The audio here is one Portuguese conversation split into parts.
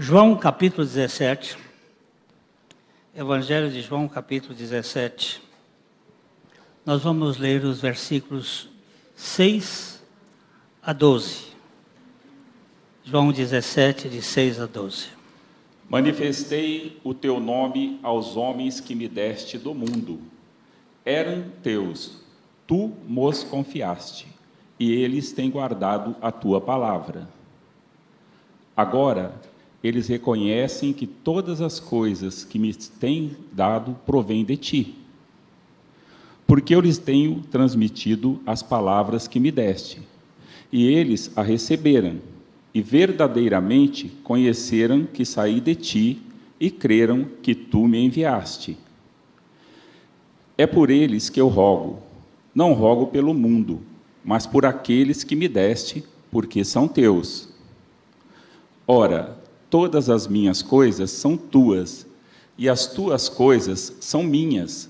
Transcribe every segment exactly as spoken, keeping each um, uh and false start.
João capítulo dezessete, Evangelho de João capítulo dezessete, nós vamos ler os versículos seis a doze. João dezessete, de seis a doze. Manifestei o teu nome aos homens que me deste do mundo. Eram teus, tu mos confiaste, e eles têm guardado a tua palavra. Agora, eles reconhecem que todas as coisas que me têm dado provêm de ti, porque eu lhes tenho transmitido as palavras que me deste, e eles a receberam, e verdadeiramente conheceram que saí de ti, e creram que tu me enviaste. É por eles que eu rogo, não rogo pelo mundo, mas por aqueles que me deste, porque são teus. Ora, todas as minhas coisas são tuas, e as tuas coisas são minhas,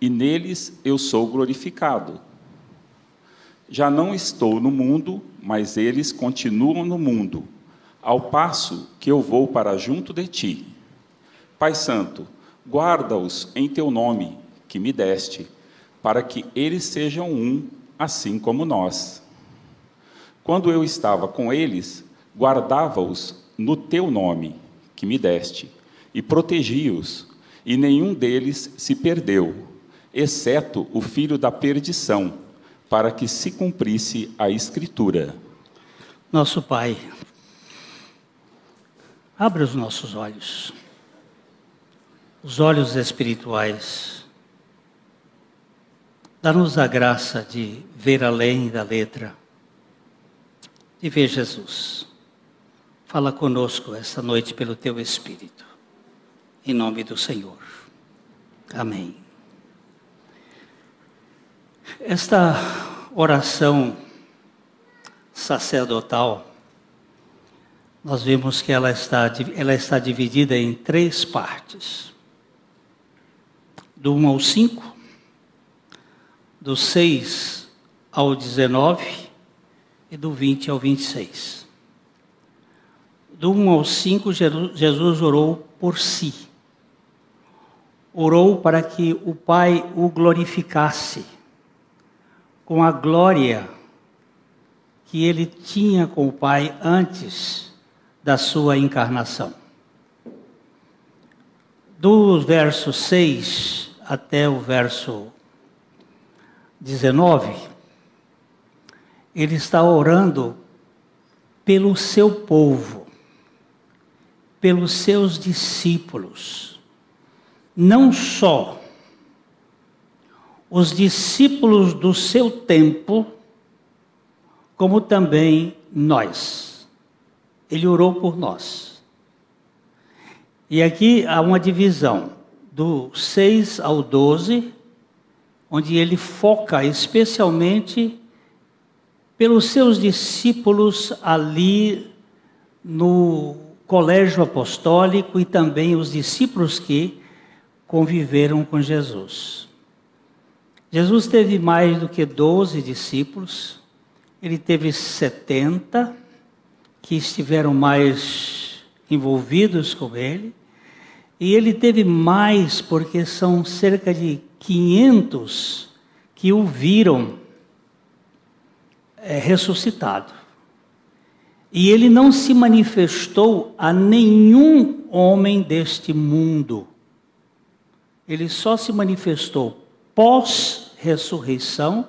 e neles eu sou glorificado. Já não estou no mundo, mas eles continuam no mundo, ao passo que eu vou para junto de ti. Pai Santo, guarda-os em teu nome, que me deste, para que eles sejam um, assim como nós. Quando eu estava com eles, guardava-os no teu nome, que me deste, e protegi-os, e nenhum deles se perdeu, exceto o filho da perdição, para que se cumprisse a Escritura. Nosso Pai, abra os nossos olhos, os olhos espirituais. Dá-nos a graça de ver além da letra, de ver Jesus. Fala conosco esta noite pelo Teu Espírito, em nome do Senhor. Amém. Esta oração sacerdotal, nós vimos que ela está, ela está dividida em três partes. Do um ao cinco. Do seis ao dezenove e do vinte ao vinte e seis. Do um ao cinco, Jesus orou por si. Orou para que o Pai o glorificasse com a glória que ele tinha com o Pai antes da sua encarnação. Do verso seis até o verso dezenove, ele está orando pelo seu povo, pelos seus discípulos. Não só os discípulos do seu tempo, como também nós. Ele orou por nós. E aqui há uma divisão do seis ao doze, onde ele foca especialmente pelos seus discípulos ali no colégio apostólico e também os discípulos que conviveram com Jesus. Jesus teve mais do que doze discípulos, ele teve setenta que estiveram mais envolvidos com ele, e ele teve mais porque são cerca de quinhentos que o viram é, ressuscitado. E ele não se manifestou a nenhum homem deste mundo. Ele só se manifestou pós-ressurreição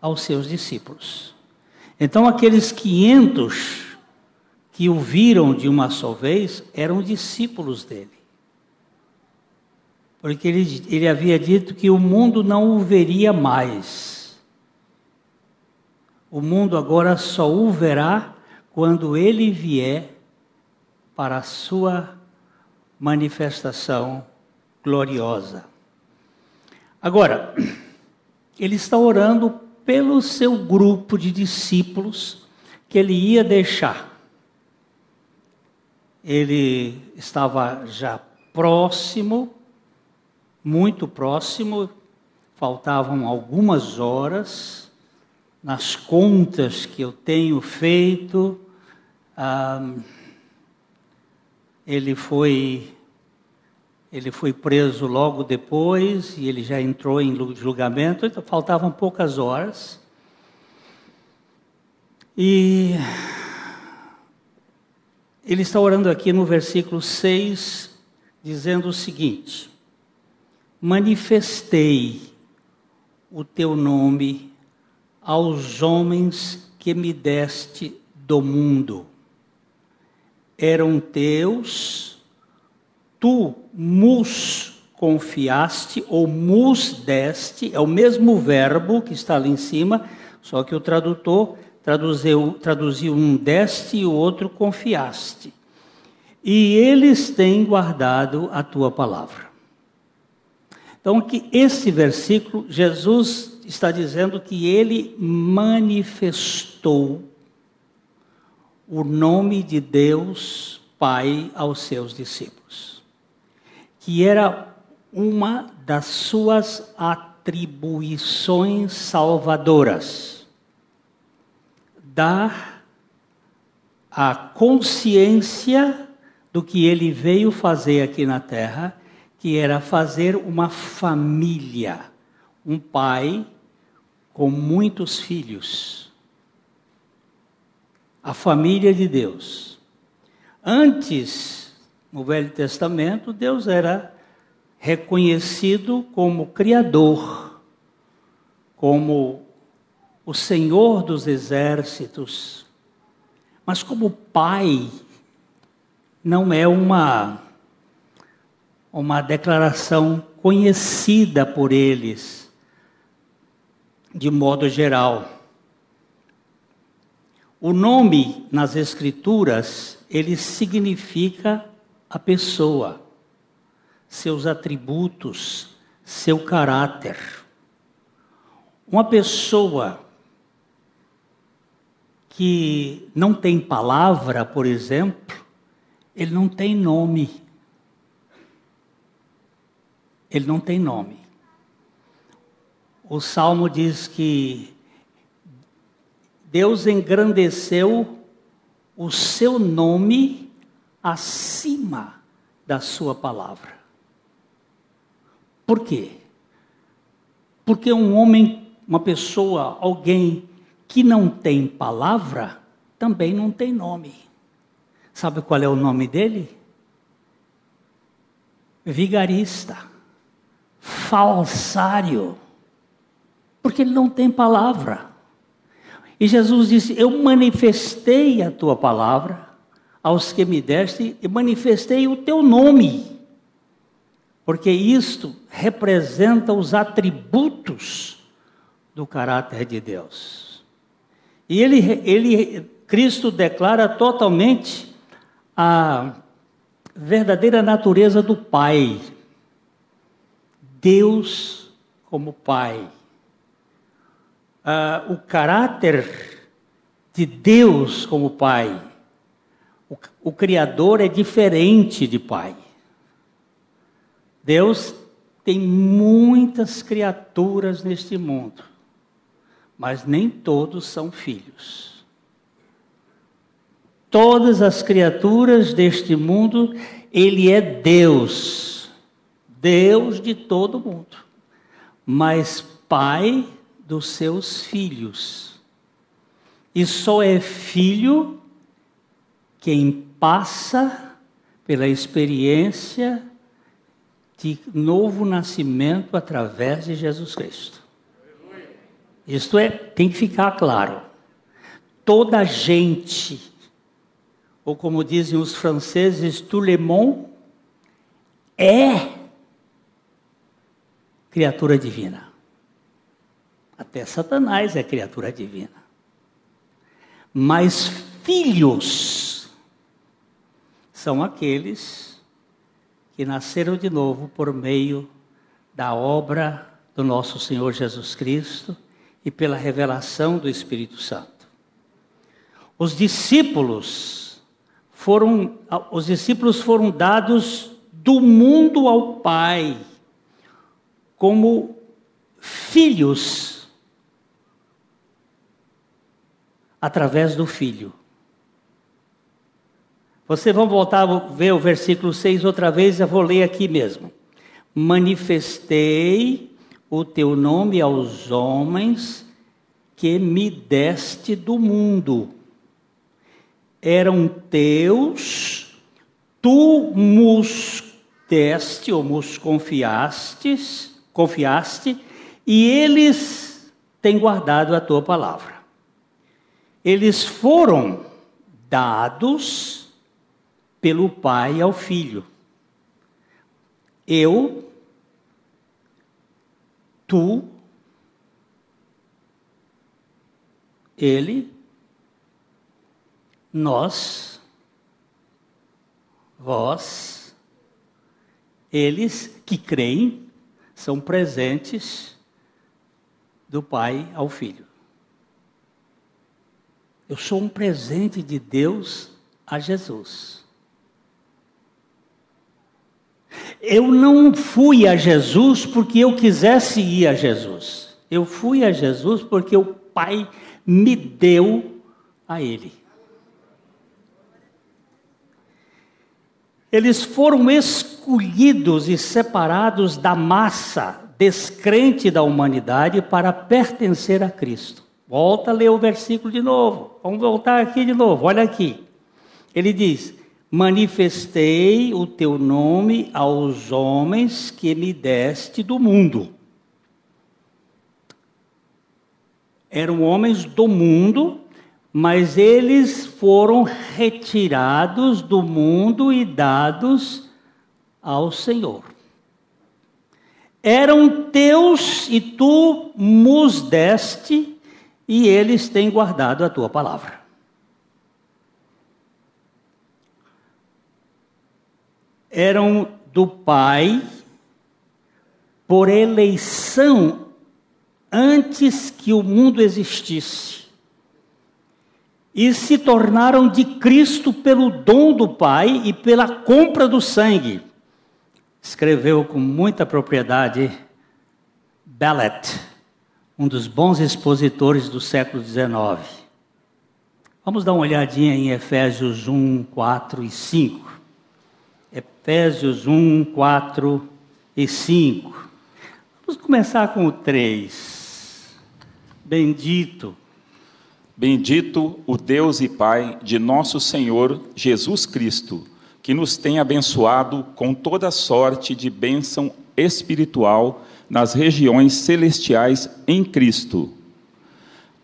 aos seus discípulos. Então aqueles quinhentos que o viram de uma só vez eram discípulos dele. Porque ele, ele havia dito que o mundo não o veria mais. O mundo agora só o verá quando ele vier para a sua manifestação gloriosa. Agora, ele está orando pelo seu grupo de discípulos que ele ia deixar. Ele estava já próximo... muito próximo, faltavam algumas horas, nas contas que eu tenho feito, ah, ele foi, ele foi preso logo depois e ele já entrou em julgamento, então faltavam poucas horas. E ele está orando aqui no versículo seis, dizendo o seguinte: manifestei o teu nome aos homens que me deste do mundo. Eram teus, tu mus confiaste, ou mus deste, é o mesmo verbo que está ali em cima, só que o tradutor traduziu, traduziu um deste e o outro confiaste. E eles têm guardado a tua palavra. Então, que esse versículo, Jesus está dizendo que ele manifestou o nome de Deus Pai aos seus discípulos, que era uma das suas atribuições salvadoras, dar a consciência do que ele veio fazer aqui na terra, que era fazer uma família, um pai com muitos filhos. A família de Deus. Antes, no Velho Testamento, Deus era reconhecido como Criador, como o Senhor dos exércitos, mas como Pai, não é uma... uma declaração conhecida por eles, de modo geral. O nome, nas Escrituras, ele significa a pessoa, seus atributos, seu caráter. Uma pessoa que não tem palavra, por exemplo, ele não tem nome. Ele não tem nome. O Salmo diz que Deus engrandeceu o seu nome acima da sua palavra. Por quê? Porque um homem, uma pessoa, alguém que não tem palavra, também não tem nome. Sabe qual é o nome dele? Vigarista. Falsário, porque ele não tem palavra. E Jesus disse: eu manifestei a tua palavra aos que me deste e manifestei o teu nome, porque isto representa os atributos do caráter de Deus. E ele, ele, Cristo declara totalmente a verdadeira natureza do Pai. Deus como Pai. Ah, o caráter de Deus como Pai. O, o Criador é diferente de Pai. Deus tem muitas criaturas neste mundo, mas nem todos são filhos. Todas as criaturas deste mundo, Ele é Deus. Deus de todo mundo, mas Pai dos seus filhos. E só é filho quem passa pela experiência de novo nascimento através de Jesus Cristo. Isto é, tem que ficar claro. Toda gente, ou como dizem os franceses, tout le monde, é criatura divina. Até Satanás é criatura divina. Mas filhos são aqueles que nasceram de novo por meio da obra do nosso Senhor Jesus Cristo e pela revelação do Espírito Santo. Os discípulos foram, os discípulos foram dados do mundo ao Pai, como filhos, através do Filho. Vocês vão voltar a ver o versículo seis outra vez, eu vou ler aqui mesmo. Manifestei o teu nome aos homens que me deste do mundo. Eram teus, tu nos deste, ou nos confiastes, confiaste, e eles têm guardado a tua palavra. Eles foram dados pelo Pai ao Filho. Eu, tu, ele, nós, vós, eles que creem, são presentes do Pai ao Filho. Eu sou um presente de Deus a Jesus. Eu não fui a Jesus porque eu quisesse ir a Jesus. Eu fui a Jesus porque o Pai me deu a Ele. Eles foram escolhidos e separados da massa descrente da humanidade para pertencer a Cristo. Volta a ler o versículo de novo. Vamos voltar aqui de novo. Olha aqui. Ele diz... Manifestei o teu nome aos homens que me deste do mundo. Eram homens do mundo, mas eles foram retirados do mundo e dados ao Senhor. Eram teus e tu nos deste, e eles têm guardado a tua palavra. Eram do Pai por eleição antes que o mundo existisse. E se tornaram de Cristo pelo dom do Pai e pela compra do sangue. Escreveu com muita propriedade Bellet, um dos bons expositores do século dezenove. Vamos dar uma olhadinha em Efésios um, quatro e cinco. Efésios um, quatro e cinco. Vamos começar com o três. Bendito. Bendito o Deus e Pai de nosso Senhor Jesus Cristo, que nos tem abençoado com toda sorte de bênção espiritual nas regiões celestiais em Cristo.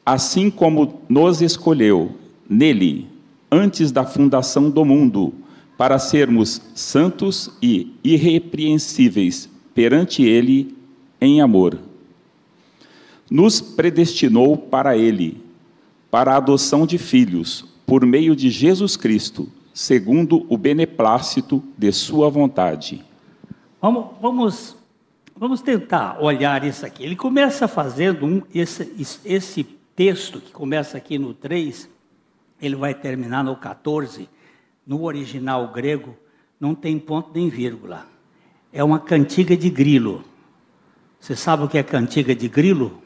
Assim como nos escolheu nele, antes da fundação do mundo, para sermos santos e irrepreensíveis perante Ele em amor. Nos predestinou para Ele, para a adoção de filhos, por meio de Jesus Cristo, segundo o beneplácito de sua vontade. Vamos, vamos, vamos tentar olhar isso aqui. Ele começa fazendo um, esse, esse texto que começa aqui no três, ele vai terminar no catorze. No original grego, não tem ponto nem vírgula. É uma cantiga de grilo. Você sabe o que é cantiga de grilo?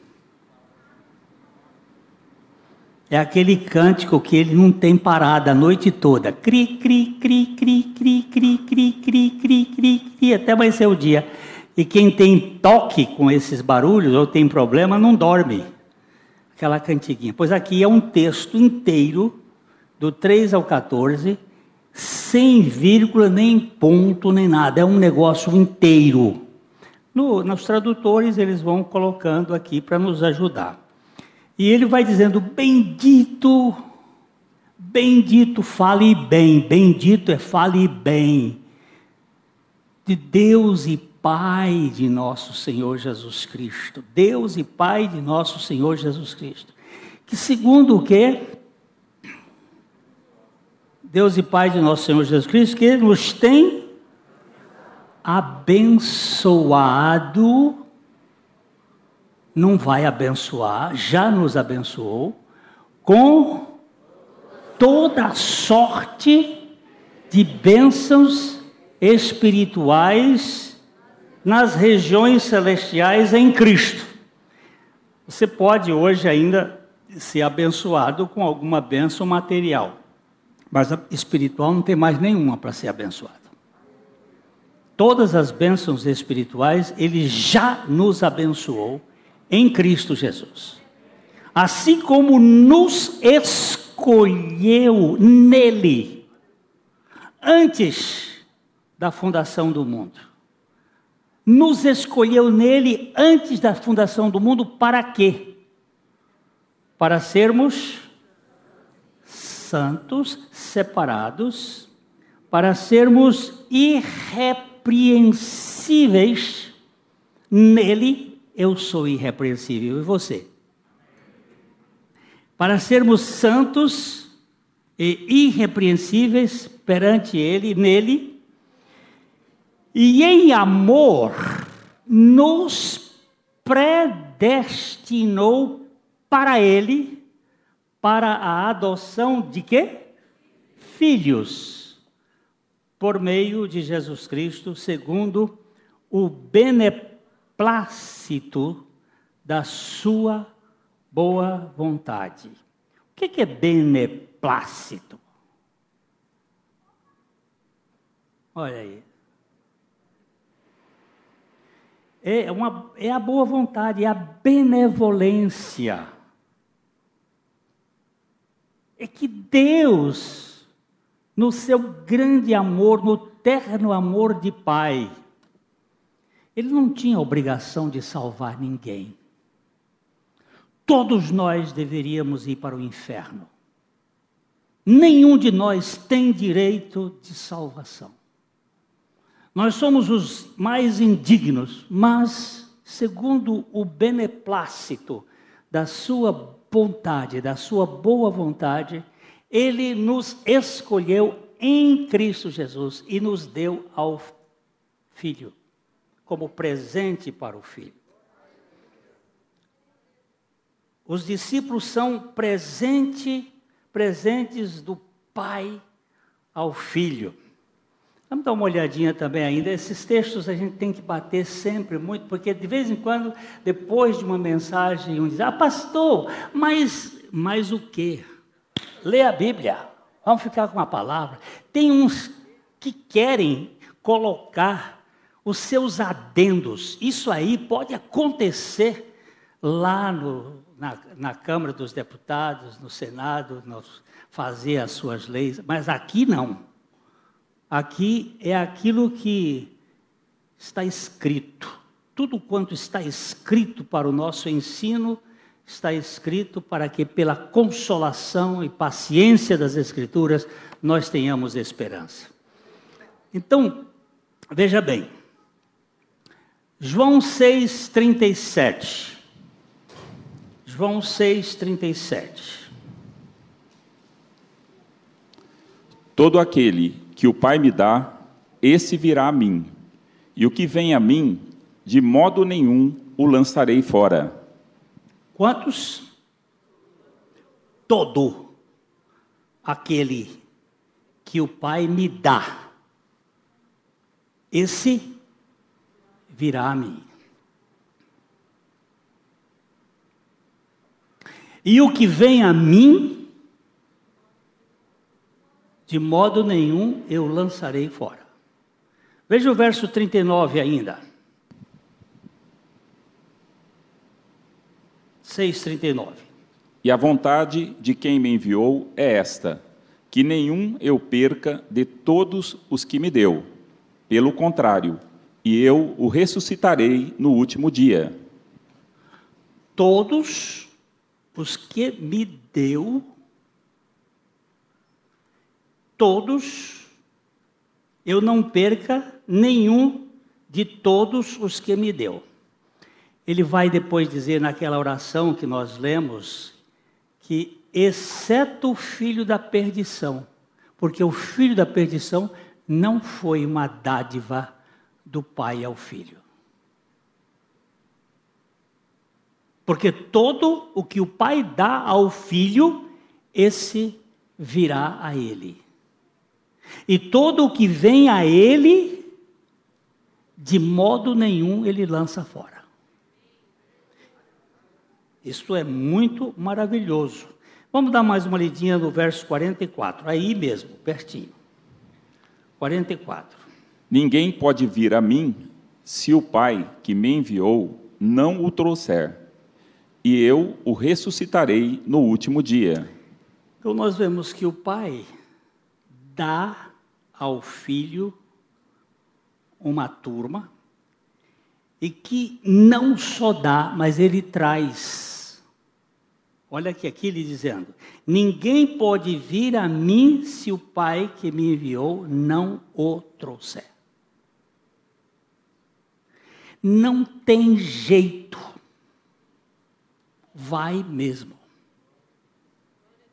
É aquele cântico que ele não tem parada a noite toda. Cri, cri, cri, cri, cri, cri, cri, cri, cri, cri, cri, até vai ser o dia. E quem tem toque com esses barulhos ou tem problema, não dorme. Aquela cantiguinha. Pois aqui é um texto inteiro, do três ao catorze, sem vírgula, nem ponto, nem nada. É um negócio inteiro. No, nos tradutores, eles vão colocando aqui para nos ajudar. E ele vai dizendo, bendito, bendito, fale bem. Bendito é fale bem. De Deus e Pai de nosso Senhor Jesus Cristo. Deus e Pai de nosso Senhor Jesus Cristo. Que segundo o quê? Deus e Pai de nosso Senhor Jesus Cristo, que nos tem abençoado, não vai abençoar, já nos abençoou, com toda sorte de bênçãos espirituais nas regiões celestiais em Cristo. Você pode hoje ainda ser abençoado com alguma bênção material. Mas a espiritual não tem mais nenhuma para ser abençoada. Todas as bênçãos espirituais, Ele já nos abençoou em Cristo Jesus. Assim como nos escolheu nele, antes da fundação do mundo. Nos escolheu nele antes da fundação do mundo, para quê? Para sermos santos, separados, para sermos irrepreensíveis. Irrepreensíveis nele, eu sou irrepreensível e você. Para sermos santos e irrepreensíveis perante ele, nele, e em amor nos predestinou para ele, para a adoção de quê? Filhos. Por meio de Jesus Cristo, segundo o beneplácito da sua boa vontade. O que é beneplácito? Olha aí. É, uma, é a boa vontade, é a benevolência. É que Deus, no seu grande amor, no terno amor de Pai, Ele não tinha obrigação de salvar ninguém. Todos nós deveríamos ir para o inferno. Nenhum de nós tem direito de salvação. Nós somos os mais indignos, mas, segundo o beneplácito da sua vontade, da sua boa vontade, Ele nos escolheu em Cristo Jesus e nos deu ao Filho, como presente para o Filho. Os discípulos são presente, presentes do Pai ao Filho. Vamos dar uma olhadinha também ainda. Esses textos a gente tem que bater sempre muito, porque de vez em quando, depois de uma mensagem, um diz, ah, pastor, mas, mas o quê? Lê a Bíblia, vamos ficar com a palavra. Tem uns que querem colocar os seus adendos. Isso aí pode acontecer lá no, na, na Câmara dos Deputados, no Senado, nos, fazer as suas leis, mas aqui não. Aqui é aquilo que está escrito. Tudo quanto está escrito para o nosso ensino está escrito para que, pela consolação e paciência das Escrituras, nós tenhamos esperança. Então, veja bem. João seis, trinta e sete. João seis, trinta e sete. Todo aquele que o Pai me dá, esse virá a mim. E o que vem a mim, de modo nenhum o lançarei fora. Quantos? Todo aquele que o Pai me dá, esse virá a mim. E o que vem a mim, de modo nenhum eu lançarei fora. Veja o verso trinta e nove ainda. seis, trinta e nove. E a vontade de quem me enviou é esta, que nenhum eu perca de todos os que me deu. Pelo contrário, e eu o ressuscitarei no último dia. Todos os que me deu, todos, eu não perca nenhum de todos os que me deu. Ele vai depois dizer naquela oração que nós lemos, que exceto o filho da perdição, porque o filho da perdição não foi uma dádiva do pai ao filho. Porque todo o que o pai dá ao filho, esse virá a ele. E todo o que vem a ele, de modo nenhum ele lança fora. Isso é muito maravilhoso. Vamos dar mais uma lidinha no verso quarenta e quatro, aí mesmo, pertinho. quarenta e quatro. Ninguém pode vir a mim se o Pai que me enviou não o trouxer, e eu o ressuscitarei no último dia. Então nós vemos que o Pai dá ao Filho uma turma, e que não só dá, mas ele traz. Olha aqui, aqui ele dizendo, ninguém pode vir a mim se o Pai que me enviou não o trouxer. Não tem jeito. Vai mesmo.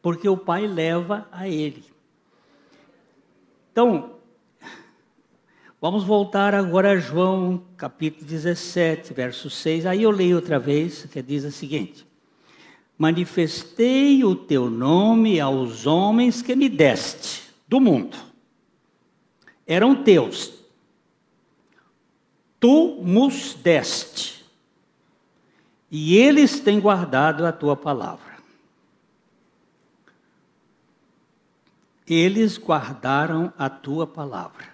Porque o Pai leva a ele. Então, vamos voltar agora a João, capítulo dezessete, verso seis. Aí eu leio outra vez, que diz o seguinte. Manifestei o teu nome aos homens que me deste do mundo. Eram teus. Tu nos deste. E eles têm guardado a tua palavra. Eles guardaram a tua palavra.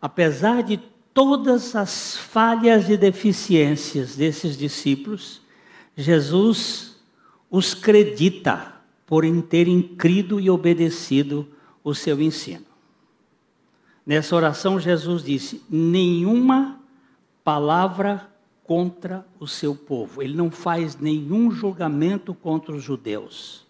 Apesar de todas as falhas e deficiências desses discípulos, Jesus os credita por terem crido e obedecido o seu ensino. Nessa oração, Jesus disse, nenhuma palavra contra o seu povo. Ele não faz nenhum julgamento contra os judeus.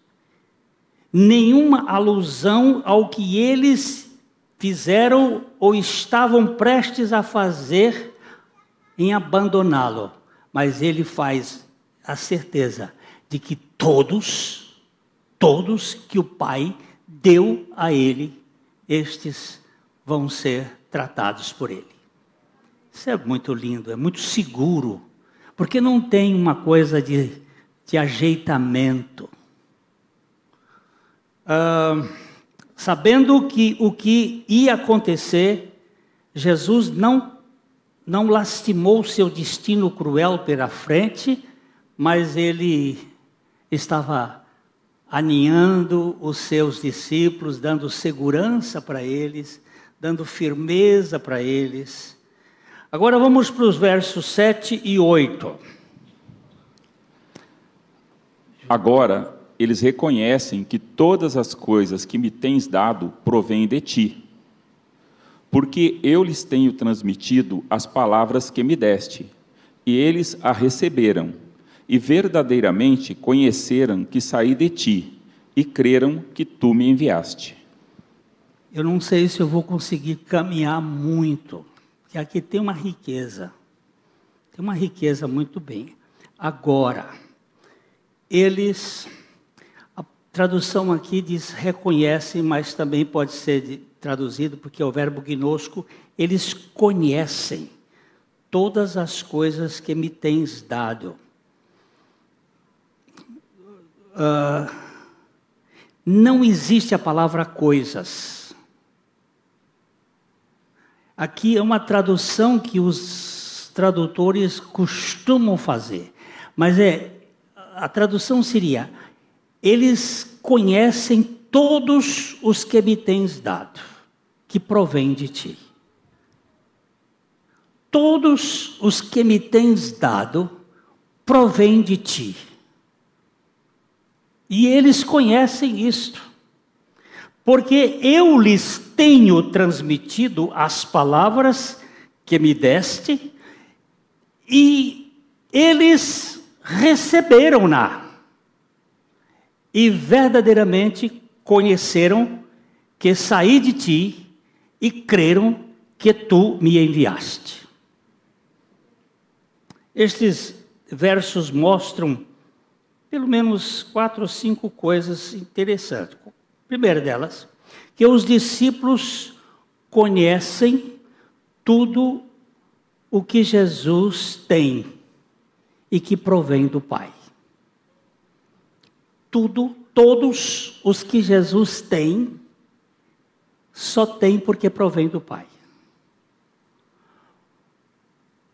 Nenhuma alusão ao que eles fizeram ou estavam prestes a fazer em abandoná-lo. Mas ele faz a certeza de que todos, todos que o Pai deu a ele, estes vão ser tratados por ele. Isso é muito lindo, é muito seguro, porque não tem uma coisa de, de ajeitamento. Ah... Sabendo que o que ia acontecer, Jesus não, não lastimou seu destino cruel pela frente, mas ele estava aninhando os seus discípulos, dando segurança para eles, dando firmeza para eles. Agora vamos para os versos sete e oito. Agora, eles reconhecem que todas as coisas que me tens dado provêm de ti, porque eu lhes tenho transmitido as palavras que me deste, e eles a receberam, e verdadeiramente conheceram que saí de ti, e creram que tu me enviaste. Eu não sei se eu vou conseguir caminhar muito, porque aqui tem uma riqueza, tem uma riqueza muito bem. Agora, eles... Tradução aqui diz reconhecem, mas também pode ser de, traduzido, porque é o verbo gnosco, eles conhecem todas as coisas que me tens dado. Uh, não existe a palavra coisas. Aqui é uma tradução que os tradutores costumam fazer, mas é, a tradução seria... Eles conhecem todos os que me tens dado, que provém de ti. Todos os que me tens dado, provém de ti. E eles conhecem isto, porque eu lhes tenho transmitido as palavras que me deste, e eles receberam-na. E verdadeiramente conheceram que saí de ti e creram que tu me enviaste. Estes versos mostram pelo menos quatro ou cinco coisas interessantes. A primeira delas, que os discípulos conhecem tudo o que Jesus tem e que provém do Pai. Tudo, todos os que Jesus tem, só tem porque provém do Pai.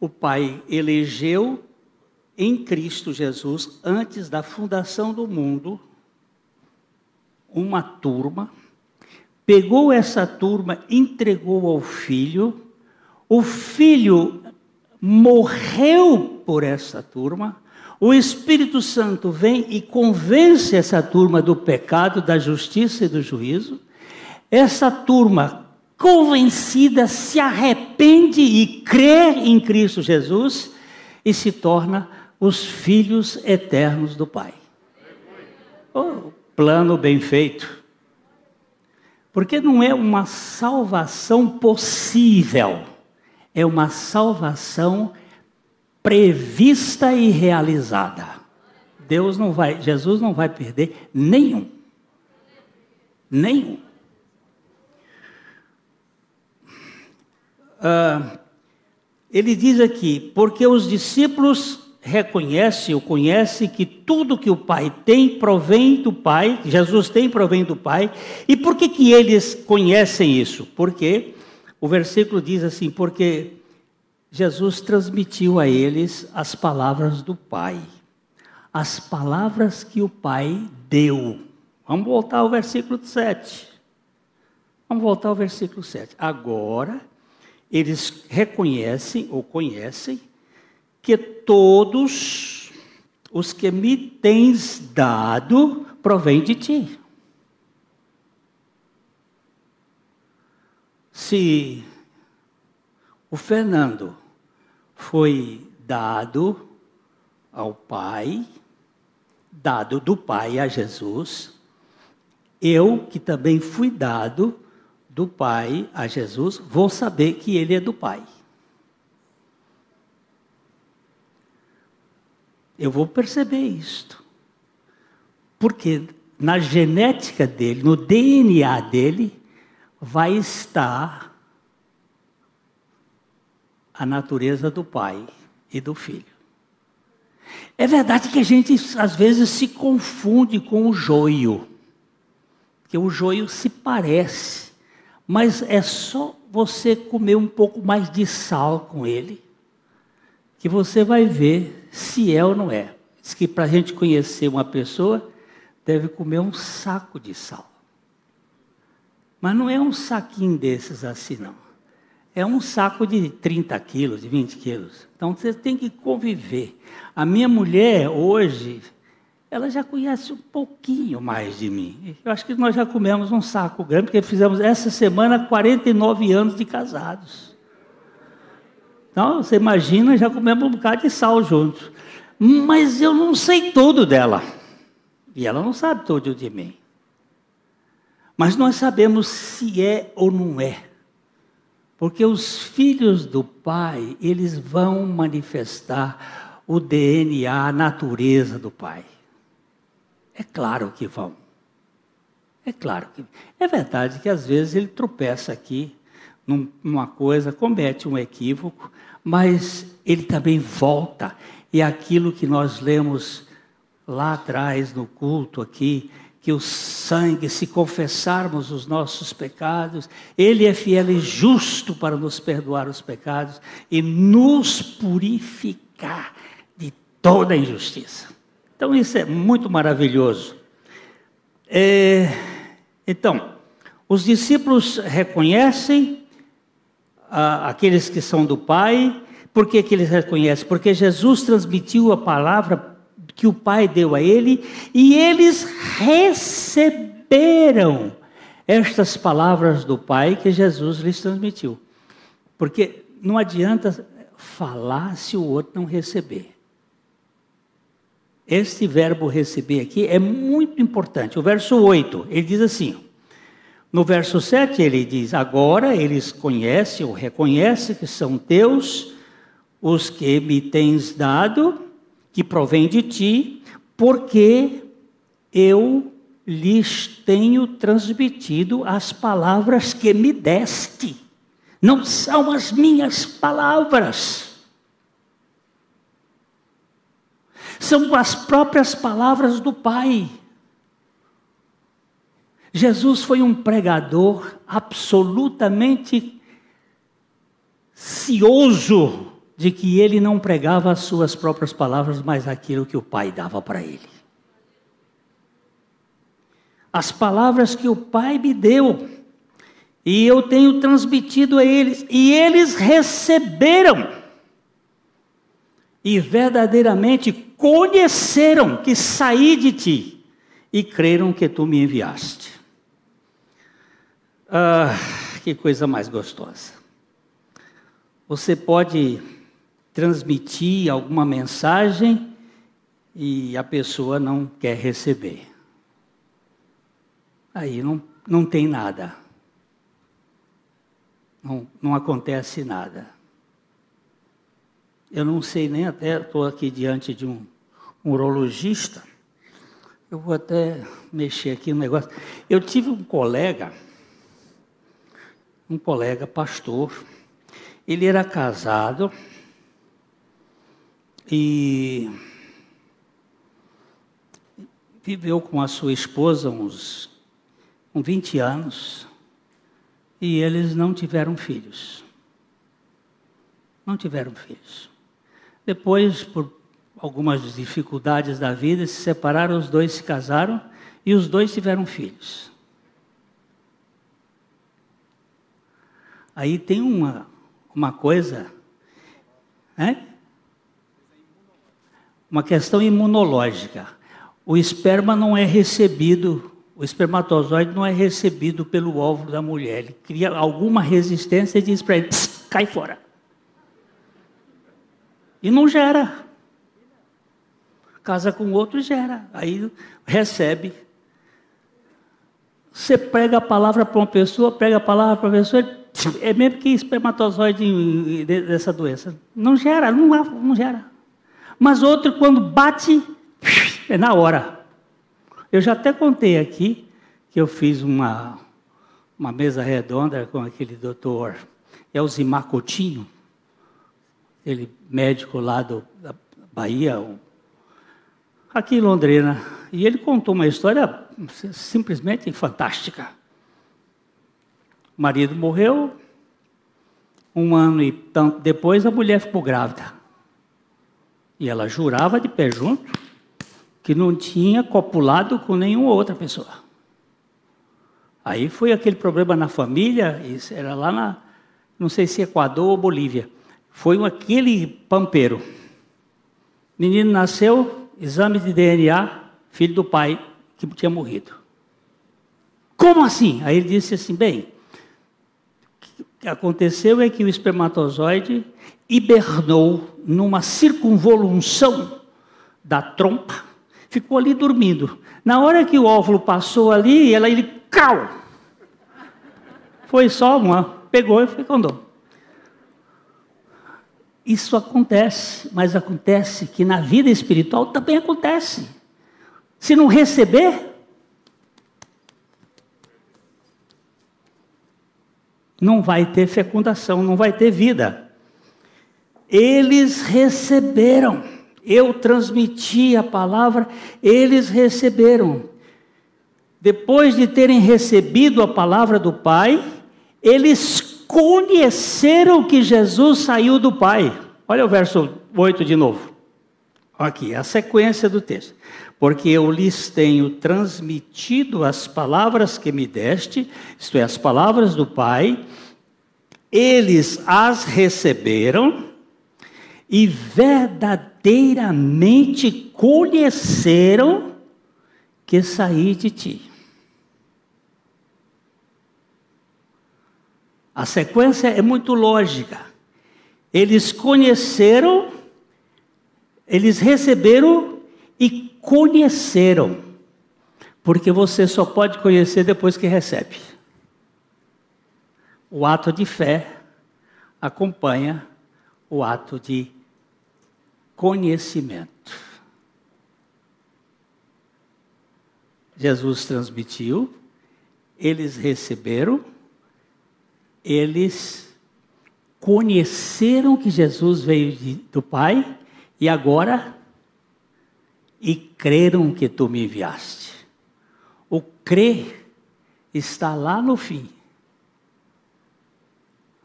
O Pai elegeu em Cristo Jesus, antes da fundação do mundo, uma turma, pegou essa turma, entregou ao filho, o filho morreu por essa turma, o Espírito Santo vem e convence essa turma do pecado, da justiça e do juízo, essa turma convencida se arrepende e crê em Cristo Jesus e se torna os filhos eternos do Pai. Oh, plano bem feito. Porque não é uma salvação possível, é uma salvação prevista e realizada. Deus não vai, Jesus não vai perder nenhum. Nenhum. Ah, ele diz aqui, porque os discípulos reconhecem, ou conhecem que tudo que o Pai tem provém do Pai, Jesus tem provém do Pai. E por que que eles conhecem isso? Porque o versículo diz assim, porque Jesus transmitiu a eles as palavras do Pai, as palavras que o Pai deu. Vamos voltar ao versículo sete. Vamos voltar ao versículo sete. Agora, eles reconhecem ou conhecem que todos os que me tens dado provém de ti. Se o Fernando foi dado ao Pai, dado do Pai a Jesus, eu que também fui dado do Pai a Jesus, vou saber que ele é do Pai. Eu vou perceber isto. Porque na genética dele, no D N A dele, vai estar a natureza do Pai e do Filho. É verdade que a gente, às vezes, se confunde com o joio. Porque o joio se parece. Mas é só você comer um pouco mais de sal com ele, que você vai ver se é ou não é. Diz que para a gente conhecer uma pessoa, deve comer um saco de sal. Mas não é um saquinho desses assim, não. É um saco de trinta quilos, de vinte quilos. Então você tem que conviver. A minha mulher, hoje, ela já conhece um pouquinho mais de mim. Eu acho que nós já comemos um saco grande, porque fizemos essa semana quarenta e nove anos de casados. Então, você imagina, já comemos um bocado de sal juntos. Mas eu não sei tudo dela. E ela não sabe tudo de mim. Mas nós sabemos se é ou não é. Porque os filhos do Pai, eles vão manifestar o D N A, a natureza do Pai. É claro que vão. É claro que... É verdade que às vezes ele tropeça aqui numa coisa, comete um equívoco, mas ele também volta. E aquilo que nós lemos lá atrás no culto aqui, que o sangue, se confessarmos os nossos pecados, ele é fiel e justo para nos perdoar os pecados e nos purificar de toda a injustiça. Então isso é muito maravilhoso. É, então, os discípulos reconhecem aqueles que são do Pai. Por que que eles reconhecem? Porque Jesus transmitiu a palavra que o Pai deu a ele, e eles receberam estas palavras do Pai que Jesus lhes transmitiu. Porque não adianta falar se o outro não receber. Este verbo receber aqui é muito importante. O verso oito, ele diz assim... No verso sete ele diz, agora eles conhecem ou reconhecem que são teus, os que me tens dado, que provém de ti, porque eu lhes tenho transmitido as palavras que me deste. Não são as minhas palavras. São as próprias palavras do Pai. Jesus foi um pregador absolutamente cioso de que ele não pregava as suas próprias palavras, mas aquilo que o Pai dava para ele. as palavras que o Pai me deu, e eu tenho transmitido a eles, e eles receberam, e verdadeiramente conheceram que saí de ti, e creram que tu me enviaste. Ah, que coisa mais gostosa. Você pode transmitir alguma mensagem e a pessoa não quer receber. Aí não, não tem nada. Não, não acontece nada. Eu não sei nem até, estou aqui diante de um urologista, eu vou até mexer aqui no negócio. Eu tive um colega, um colega pastor, ele era casado e viveu com a sua esposa uns, uns vinte anos, e eles não tiveram filhos. Não tiveram filhos. Depois, por algumas dificuldades da vida, se separaram, os dois se casaram e os dois tiveram filhos. Aí tem uma, uma coisa, né? Uma questão imunológica. O esperma não é recebido, o espermatozoide não é recebido pelo óvulo da mulher. Ele cria alguma resistência e diz para ele, cai fora. E não gera. Casa com outro e gera. Aí recebe. Você prega a palavra para uma pessoa, prega a palavra para a pessoa, é mesmo que espermatozoide dessa doença. Não gera, não, não gera. Mas outro, quando bate, é na hora. Eu já até contei aqui que eu fiz uma, uma mesa redonda com aquele doutor Elzimar Coutinho, aquele médico lá do, da Bahia, aqui em Londrina. E ele contou uma história simplesmente fantástica. O marido morreu, um ano e tanto depois a mulher ficou grávida. E ela jurava de pé junto que não tinha copulado com nenhuma outra pessoa. Aí foi aquele problema na família, isso era lá na, não sei se Equador ou Bolívia, foi aquele pampeiro. Menino nasceu, exame de D N A, filho do pai que tinha morrido. Como assim? Aí ele disse assim, bem, o que aconteceu é que o espermatozoide hibernou numa circunvolução da trompa, ficou ali dormindo. Na hora que o óvulo passou ali, ela, ele cau! Foi só uma, pegou e foi andou. Isso acontece, mas acontece que na vida espiritual também acontece. Se não receber, não vai ter fecundação, não vai ter vida. Eles receberam. Eu transmiti a palavra, eles receberam. Depois de terem recebido a palavra do Pai, eles conheceram que Jesus saiu do Pai. Olha o verso oito de novo. Aqui, a sequência do texto. Porque eu lhes tenho transmitido as palavras que me deste, isto é, as palavras do Pai, eles as receberam, e verdadeiramente conheceram que saí de ti. A sequência é muito lógica. Eles conheceram, eles receberam e conheceram. Porque você só pode conhecer depois que recebe. O ato de fé acompanha o ato de conhecimento. Jesus transmitiu, eles receberam, eles conheceram que Jesus veio de, do Pai, e agora, e creram que tu me enviaste. O crer está lá no fim.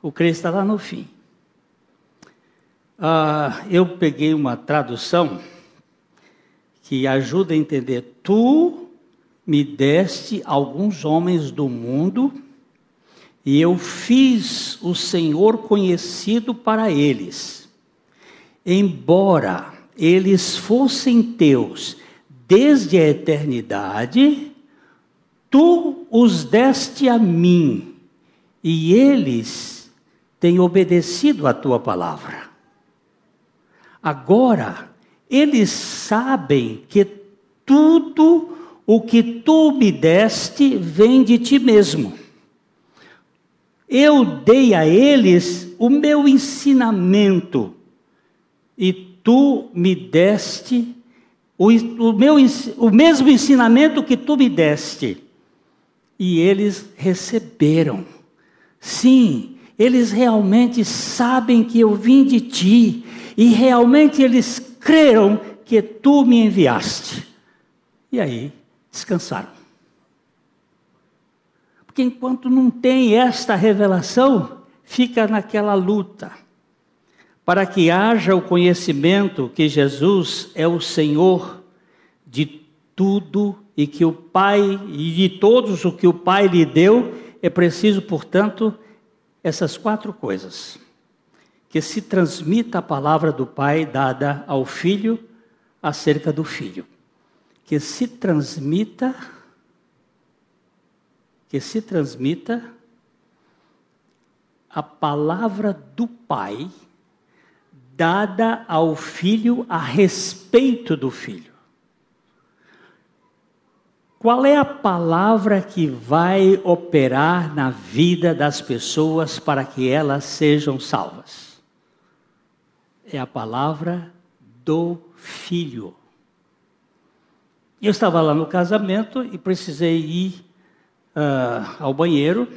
O crer está lá no fim. Uh, eu peguei uma tradução que ajuda a entender. Tu me deste alguns homens do mundo, e eu fiz o Senhor conhecido para eles. Embora eles fossem teus desde a eternidade, tu os deste a mim, e eles têm obedecido à tua palavra. Agora, eles sabem que tudo o que tu me deste vem de ti mesmo. Eu dei a eles o meu ensinamento, e tu me deste o, o, meu, o mesmo ensinamento que tu me deste. E eles receberam. Sim, eles realmente sabem que eu vim de ti, e realmente eles creram que tu me enviaste. E aí, descansaram. Porque enquanto não tem esta revelação, fica naquela luta. Para que haja o conhecimento que Jesus é o Senhor de tudo e que o Pai, e de todos o que o Pai lhe deu, é preciso, portanto, essas quatro coisas: que se transmita a palavra do Pai dada ao Filho acerca do Filho, que se transmita que se transmita a palavra do Pai dada ao Filho a respeito do Filho. Qual é a palavra que vai operar na vida das pessoas para que elas sejam salvas? É a palavra do Filho. Eu estava lá no casamento e precisei ir uh, ao banheiro.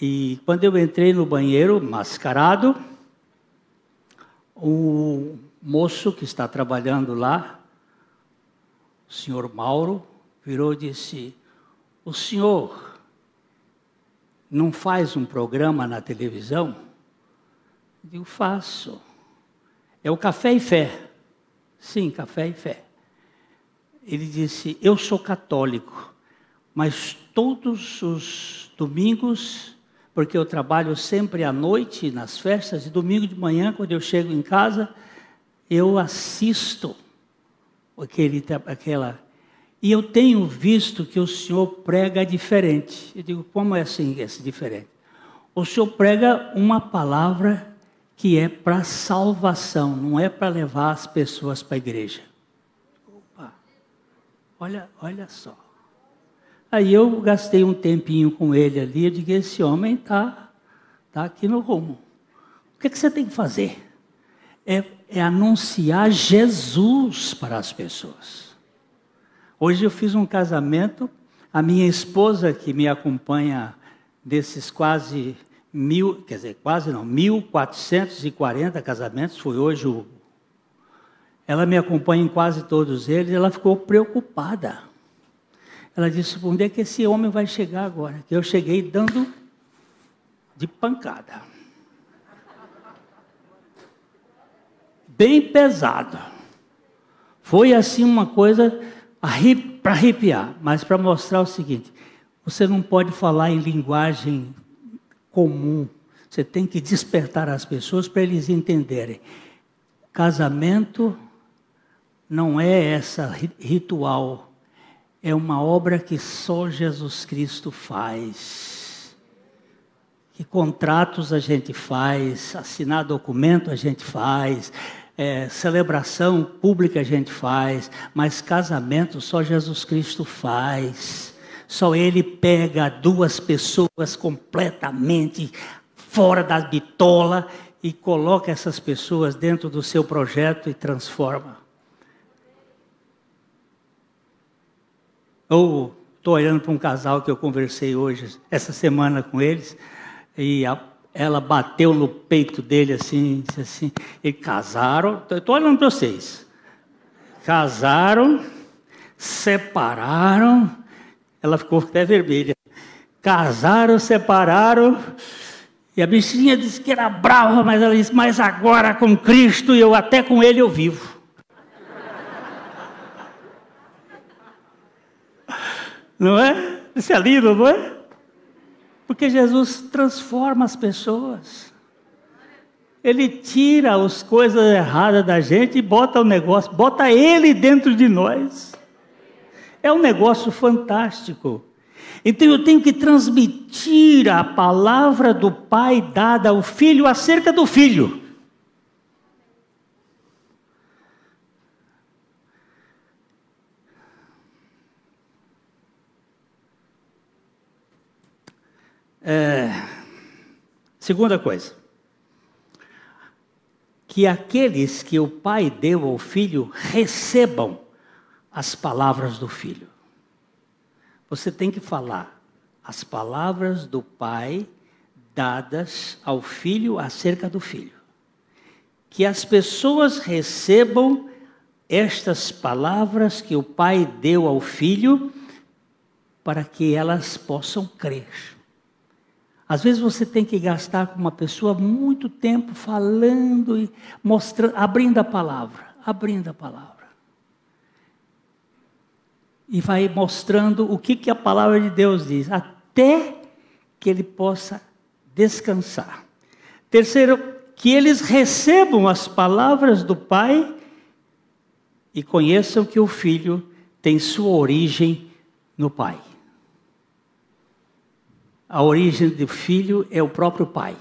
E quando eu entrei no banheiro, mascarado, o moço que está trabalhando lá, o senhor Mauro, virou e disse: o senhor não faz um programa na televisão? Eu digo: faço. É o Café e Fé. Sim, Café e Fé. Ele disse: eu sou católico, mas todos os domingos, porque eu trabalho sempre à noite nas festas, e domingo de manhã, quando eu chego em casa, eu assisto aquele, aquela... E eu tenho visto que o senhor prega diferente. Eu digo: como é assim esse diferente? O senhor prega uma palavra que é para salvação, não é para levar as pessoas para a igreja. Olha, olha só. Aí eu gastei um tempinho com ele ali, eu digo: esse homem está tá aqui no rumo. O que, é que você tem que fazer? É, é anunciar Jesus para as pessoas. Hoje eu fiz um casamento, a minha esposa, que me acompanha desses quase mil, quer dizer, quase não, mil quatrocentos e quarenta casamentos, foi hoje o... Ela me acompanha em quase todos eles, ela ficou preocupada. Ela disse: onde é que esse homem vai chegar agora? Que eu cheguei dando de pancada. Bem pesado. Foi assim uma coisa para arrepiar, mas para mostrar o seguinte: você não pode falar em linguagem comum. Você tem que despertar as pessoas para eles entenderem. Casamento não é essa ritual, é uma obra que só Jesus Cristo faz. Que contratos a gente faz, assinar documento a gente faz, é, celebração pública a gente faz, mas casamento só Jesus Cristo faz. Só Ele pega duas pessoas completamente fora da bitola e coloca essas pessoas dentro do seu projeto e transforma. Eu estou olhando para um casal que eu conversei hoje, essa semana com eles, e a, ela bateu no peito dele assim, disse assim, e casaram, estou olhando para vocês, casaram, separaram, ela ficou até vermelha, casaram, separaram, e a bichinha disse que era brava, mas ela disse: mas agora com Cristo, eu até com Ele eu vivo. não é? Isso é lindo, não é? Porque Jesus transforma as pessoas. Ele tira as coisas erradas da gente e bota o negócio, bota Ele dentro de nós. É um negócio fantástico. Então eu tenho que transmitir a palavra do Pai dada ao Filho acerca do Filho. É, segunda coisa, que aqueles que o Pai deu ao Filho recebam as palavras do Filho. Você tem que falar as palavras do Pai dadas ao Filho acerca do Filho. Que as pessoas recebam estas palavras que o Pai deu ao Filho para que elas possam crer. Às vezes você tem que gastar com uma pessoa muito tempo falando e mostrando, abrindo a palavra, abrindo a palavra. E vai mostrando o que, que a palavra de Deus diz, até que ele possa descansar. Terceiro, que eles recebam as palavras do Pai e conheçam que o Filho tem sua origem no Pai. A origem do Filho é o próprio Pai.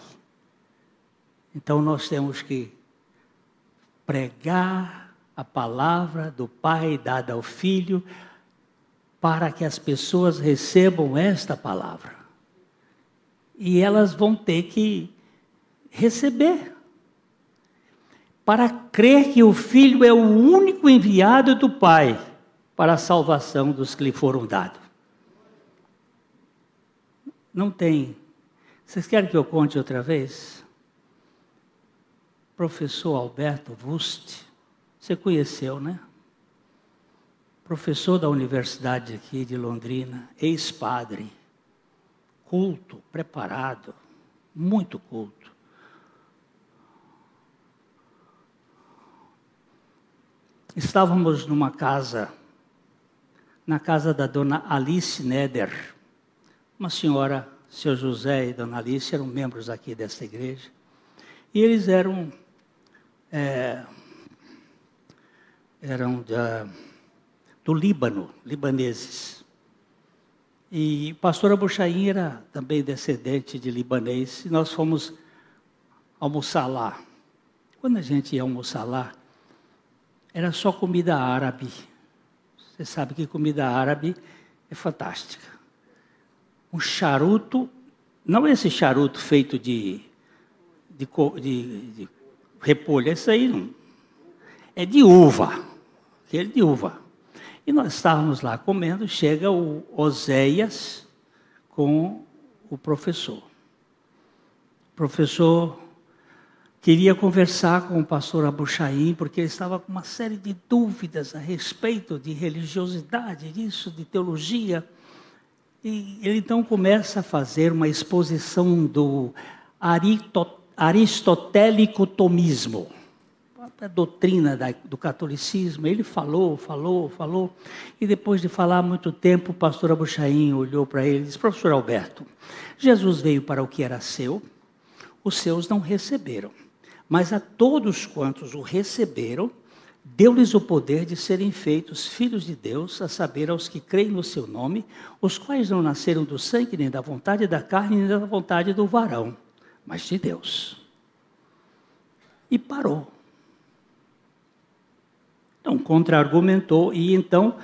Então nós temos que pregar a palavra do Pai dada ao Filho para que as pessoas recebam esta palavra. E elas vão ter que receber. Para crer que o Filho é o único enviado do Pai para a salvação dos que lhe foram dados. Não tem. Vocês querem que eu conte outra vez? Professor Alberto Vust, você conheceu, né? Professor da universidade aqui de Londrina, ex-padre, culto, preparado, muito culto. Estávamos numa casa, na casa da dona Alice Neder. Uma senhora, seu José e dona Alice, eram membros aqui desta igreja. E eles eram, é, eram da, do Líbano, libaneses. E o pastor Abuchain era também descendente de libanês. E nós fomos almoçar lá. Quando a gente ia almoçar lá, era só comida árabe. Você sabe que comida árabe é fantástica. Um charuto, não esse charuto feito de, de, de, de repolho, esse aí não, é de uva, aquele de uva. E nós estávamos lá comendo, chega o Oséias com o professor. O professor queria conversar com o pastor Abuchain, porque ele estava com uma série de dúvidas a respeito de religiosidade, disso, de teologia. E ele então começa a fazer uma exposição do aristotélico-tomismo, a doutrina da, do catolicismo. Ele falou, falou, falou, e depois de falar muito tempo, o pastor Abuchain olhou para ele e disse: professor Alberto, Jesus veio para o que era seu, os seus não receberam, mas a todos quantos o receberam, deu-lhes o poder de serem feitos filhos de Deus, a saber, aos que creem no seu nome, os quais não nasceram do sangue, nem da vontade da carne, nem da vontade do varão, mas de Deus. E parou. Então, contra-argumentou, e então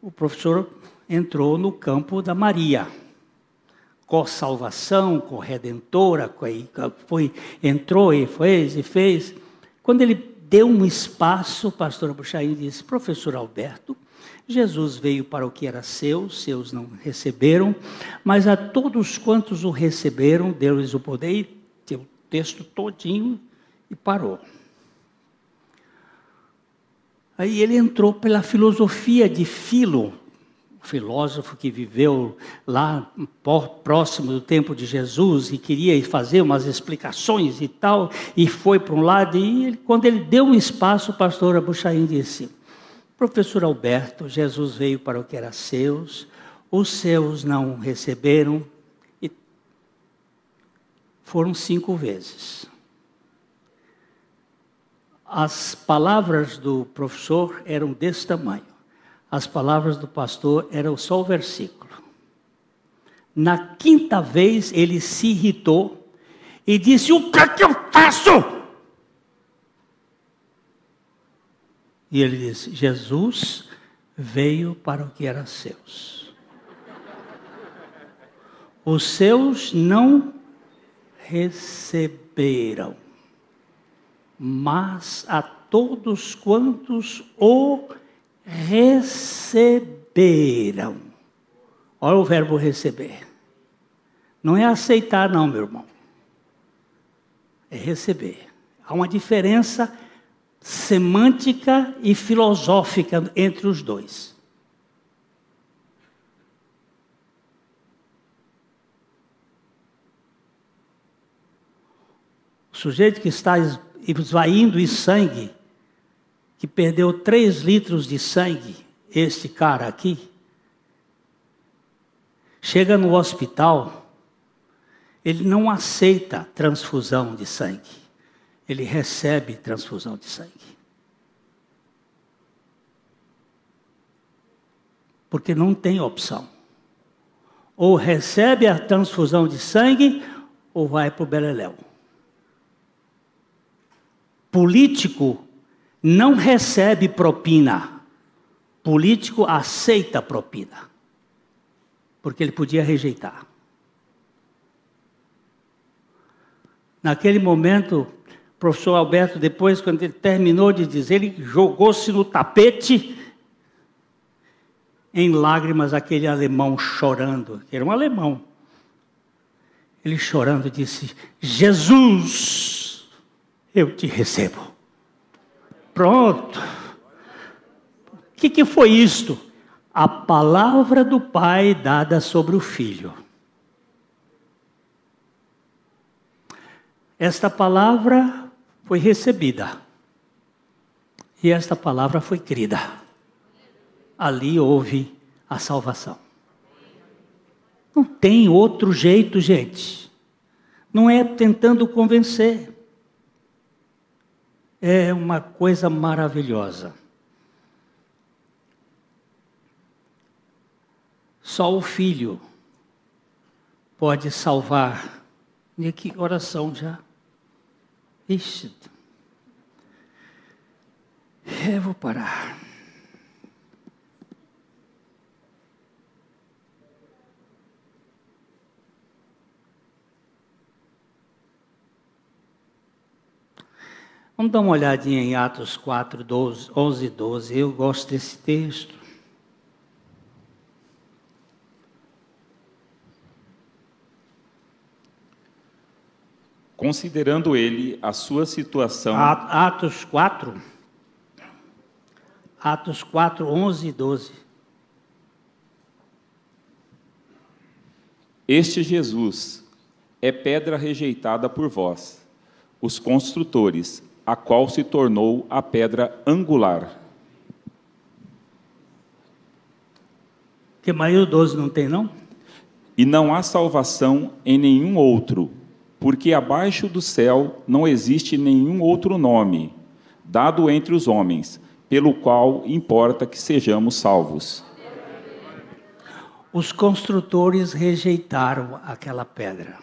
o professor entrou no campo da Maria. Co-salvação, co-redentora, foi, entrou e fez e fez. Quando ele deu um espaço, o pastor Abuchain disse: professor Alberto, Jesus veio para o que era seu, seus não receberam, mas a todos quantos o receberam, deu-lhes o poder. E deu o texto todinho e parou. Aí ele entrou pela filosofia de Filo, o filósofo que viveu lá próximo do tempo de Jesus e queria fazer umas explicações e tal, e foi para um lado, e ele, quando ele deu um espaço, o pastor Abuchain disse: professor Alberto, Jesus veio para o que era seus, os seus não receberam, e foram cinco vezes. As palavras do professor eram desse tamanho. As palavras do pastor eram só o versículo. Na quinta vez ele se irritou e disse: o que é que eu faço? E ele disse: Jesus veio para o que era seus. Os seus não receberam, mas a todos quantos o receberam. Olha o verbo receber. Não é aceitar, não, meu irmão. É receber. Há uma diferença semântica e filosófica entre os dois. O sujeito que está esvaindo em sangue, que perdeu três litros de sangue, este cara aqui, chega no hospital, ele não aceita transfusão de sangue, ele recebe transfusão de sangue. Porque não tem opção. Ou recebe a transfusão de sangue, ou vai para o beleléu. Político não recebe propina. Político aceita propina. Porque ele podia rejeitar. Naquele momento, o professor Alberto, depois, quando ele terminou de dizer, ele jogou-se no tapete, em lágrimas, aquele alemão chorando. Era um alemão. Ele chorando disse: Jesus, eu te recebo. Pronto. O que, que foi isto? A palavra do Pai dada sobre o Filho. Esta palavra foi recebida. E esta palavra foi crida. Ali houve a salvação. Não tem outro jeito, gente. Não é tentando convencer. É uma coisa maravilhosa. Só o Filho pode salvar. E que oração já. Ixi. Eu vou parar. Vamos dar uma olhadinha em Atos quatro, onze e doze. Eu gosto desse texto. Considerando ele a sua situação... Atos quatro. Atos quatro, onze e doze. Este Jesus é pedra rejeitada por vós, os construtores, a qual se tornou a pedra angular. Que mais o doze não tem, não? E não há salvação em nenhum outro, porque abaixo do céu não existe nenhum outro nome, dado entre os homens, pelo qual importa que sejamos salvos. Os construtores rejeitaram aquela pedra.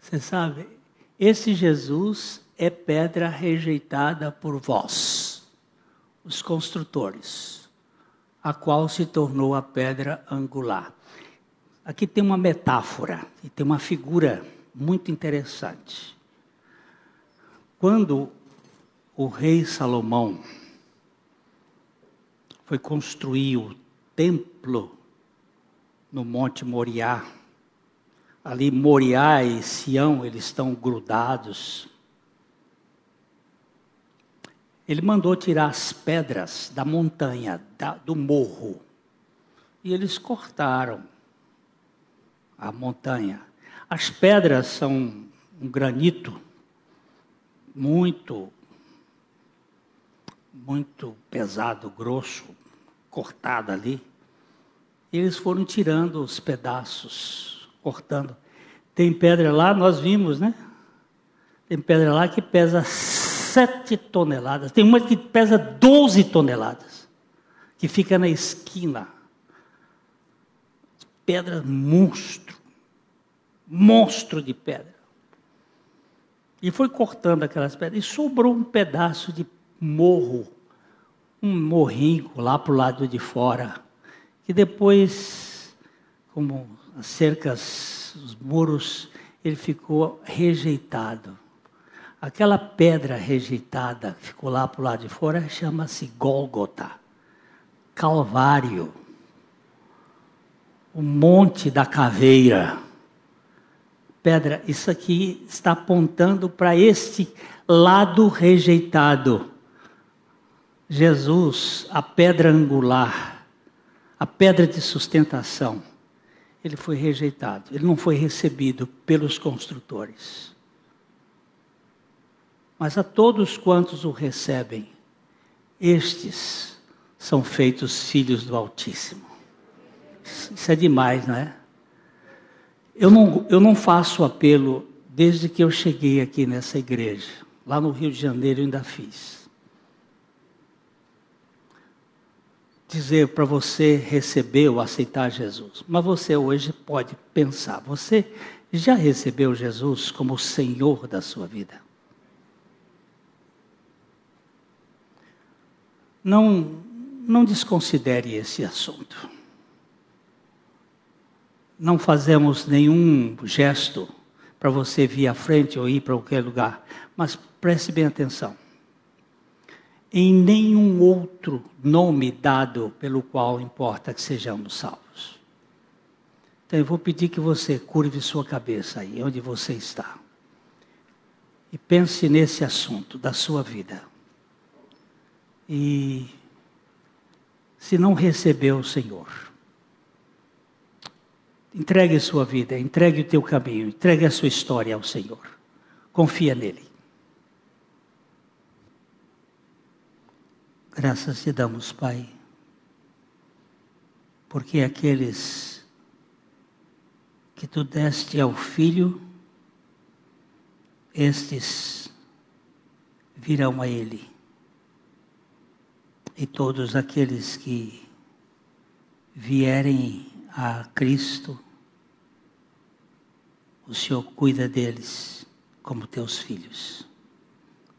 Você sabe... Esse Jesus é pedra rejeitada por vós, os construtores, a qual se tornou a pedra angular. Aqui tem uma metáfora, e tem uma figura muito interessante. Quando o rei Salomão foi construir o templo no Monte Moriá, ali Moriá e Sião, eles estão grudados. Ele mandou tirar as pedras da montanha, da, do morro. E eles cortaram a montanha. As pedras são um granito muito, muito pesado, grosso, cortada ali. E eles foram tirando os pedaços, cortando. Tem pedra lá, nós vimos, né? Tem pedra lá que pesa sete toneladas. Tem uma que pesa doze toneladas, que fica na esquina. Pedra monstro. Monstro de pedra. E foi cortando aquelas pedras. E sobrou um pedaço de morro. Um morrinco lá para o lado de fora. Que depois, como as cercas, os muros, ele ficou rejeitado. Aquela pedra rejeitada que ficou lá para o lado de fora chama-se Gólgota. Calvário. O monte da caveira. Pedra, isso aqui está apontando para este lado rejeitado. Jesus, a pedra angular, a pedra de sustentação, ele foi rejeitado. Ele não foi recebido pelos construtores. Mas a todos quantos o recebem, estes são feitos filhos do Altíssimo. Isso é demais, não é? Eu não, eu não faço apelo desde que eu cheguei aqui nessa igreja. Lá no Rio de Janeiro eu ainda fiz. Dizer para você receber ou aceitar Jesus. Mas você hoje pode pensar. Você já recebeu Jesus como o Senhor da sua vida? Não, não desconsidere esse assunto. Não fazemos nenhum gesto para você vir à frente ou ir para qualquer lugar. Mas preste bem atenção. Em nenhum outro nome dado pelo qual importa que sejamos salvos. Então eu vou pedir que você curve sua cabeça aí, onde você está. E pense nesse assunto da sua vida. E se não recebeu o Senhor... Entregue a sua vida, entregue o teu caminho, entregue a sua história ao Senhor. Confia nele. Graças te damos, Pai, porque aqueles que tu deste ao Filho, estes virão a ele. E todos aqueles que vierem a Cristo, o Senhor cuida deles como teus filhos.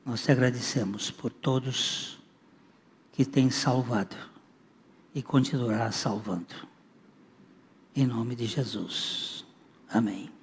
Nós te agradecemos por todos que têm salvado e continuará salvando. Em nome de Jesus. Amém.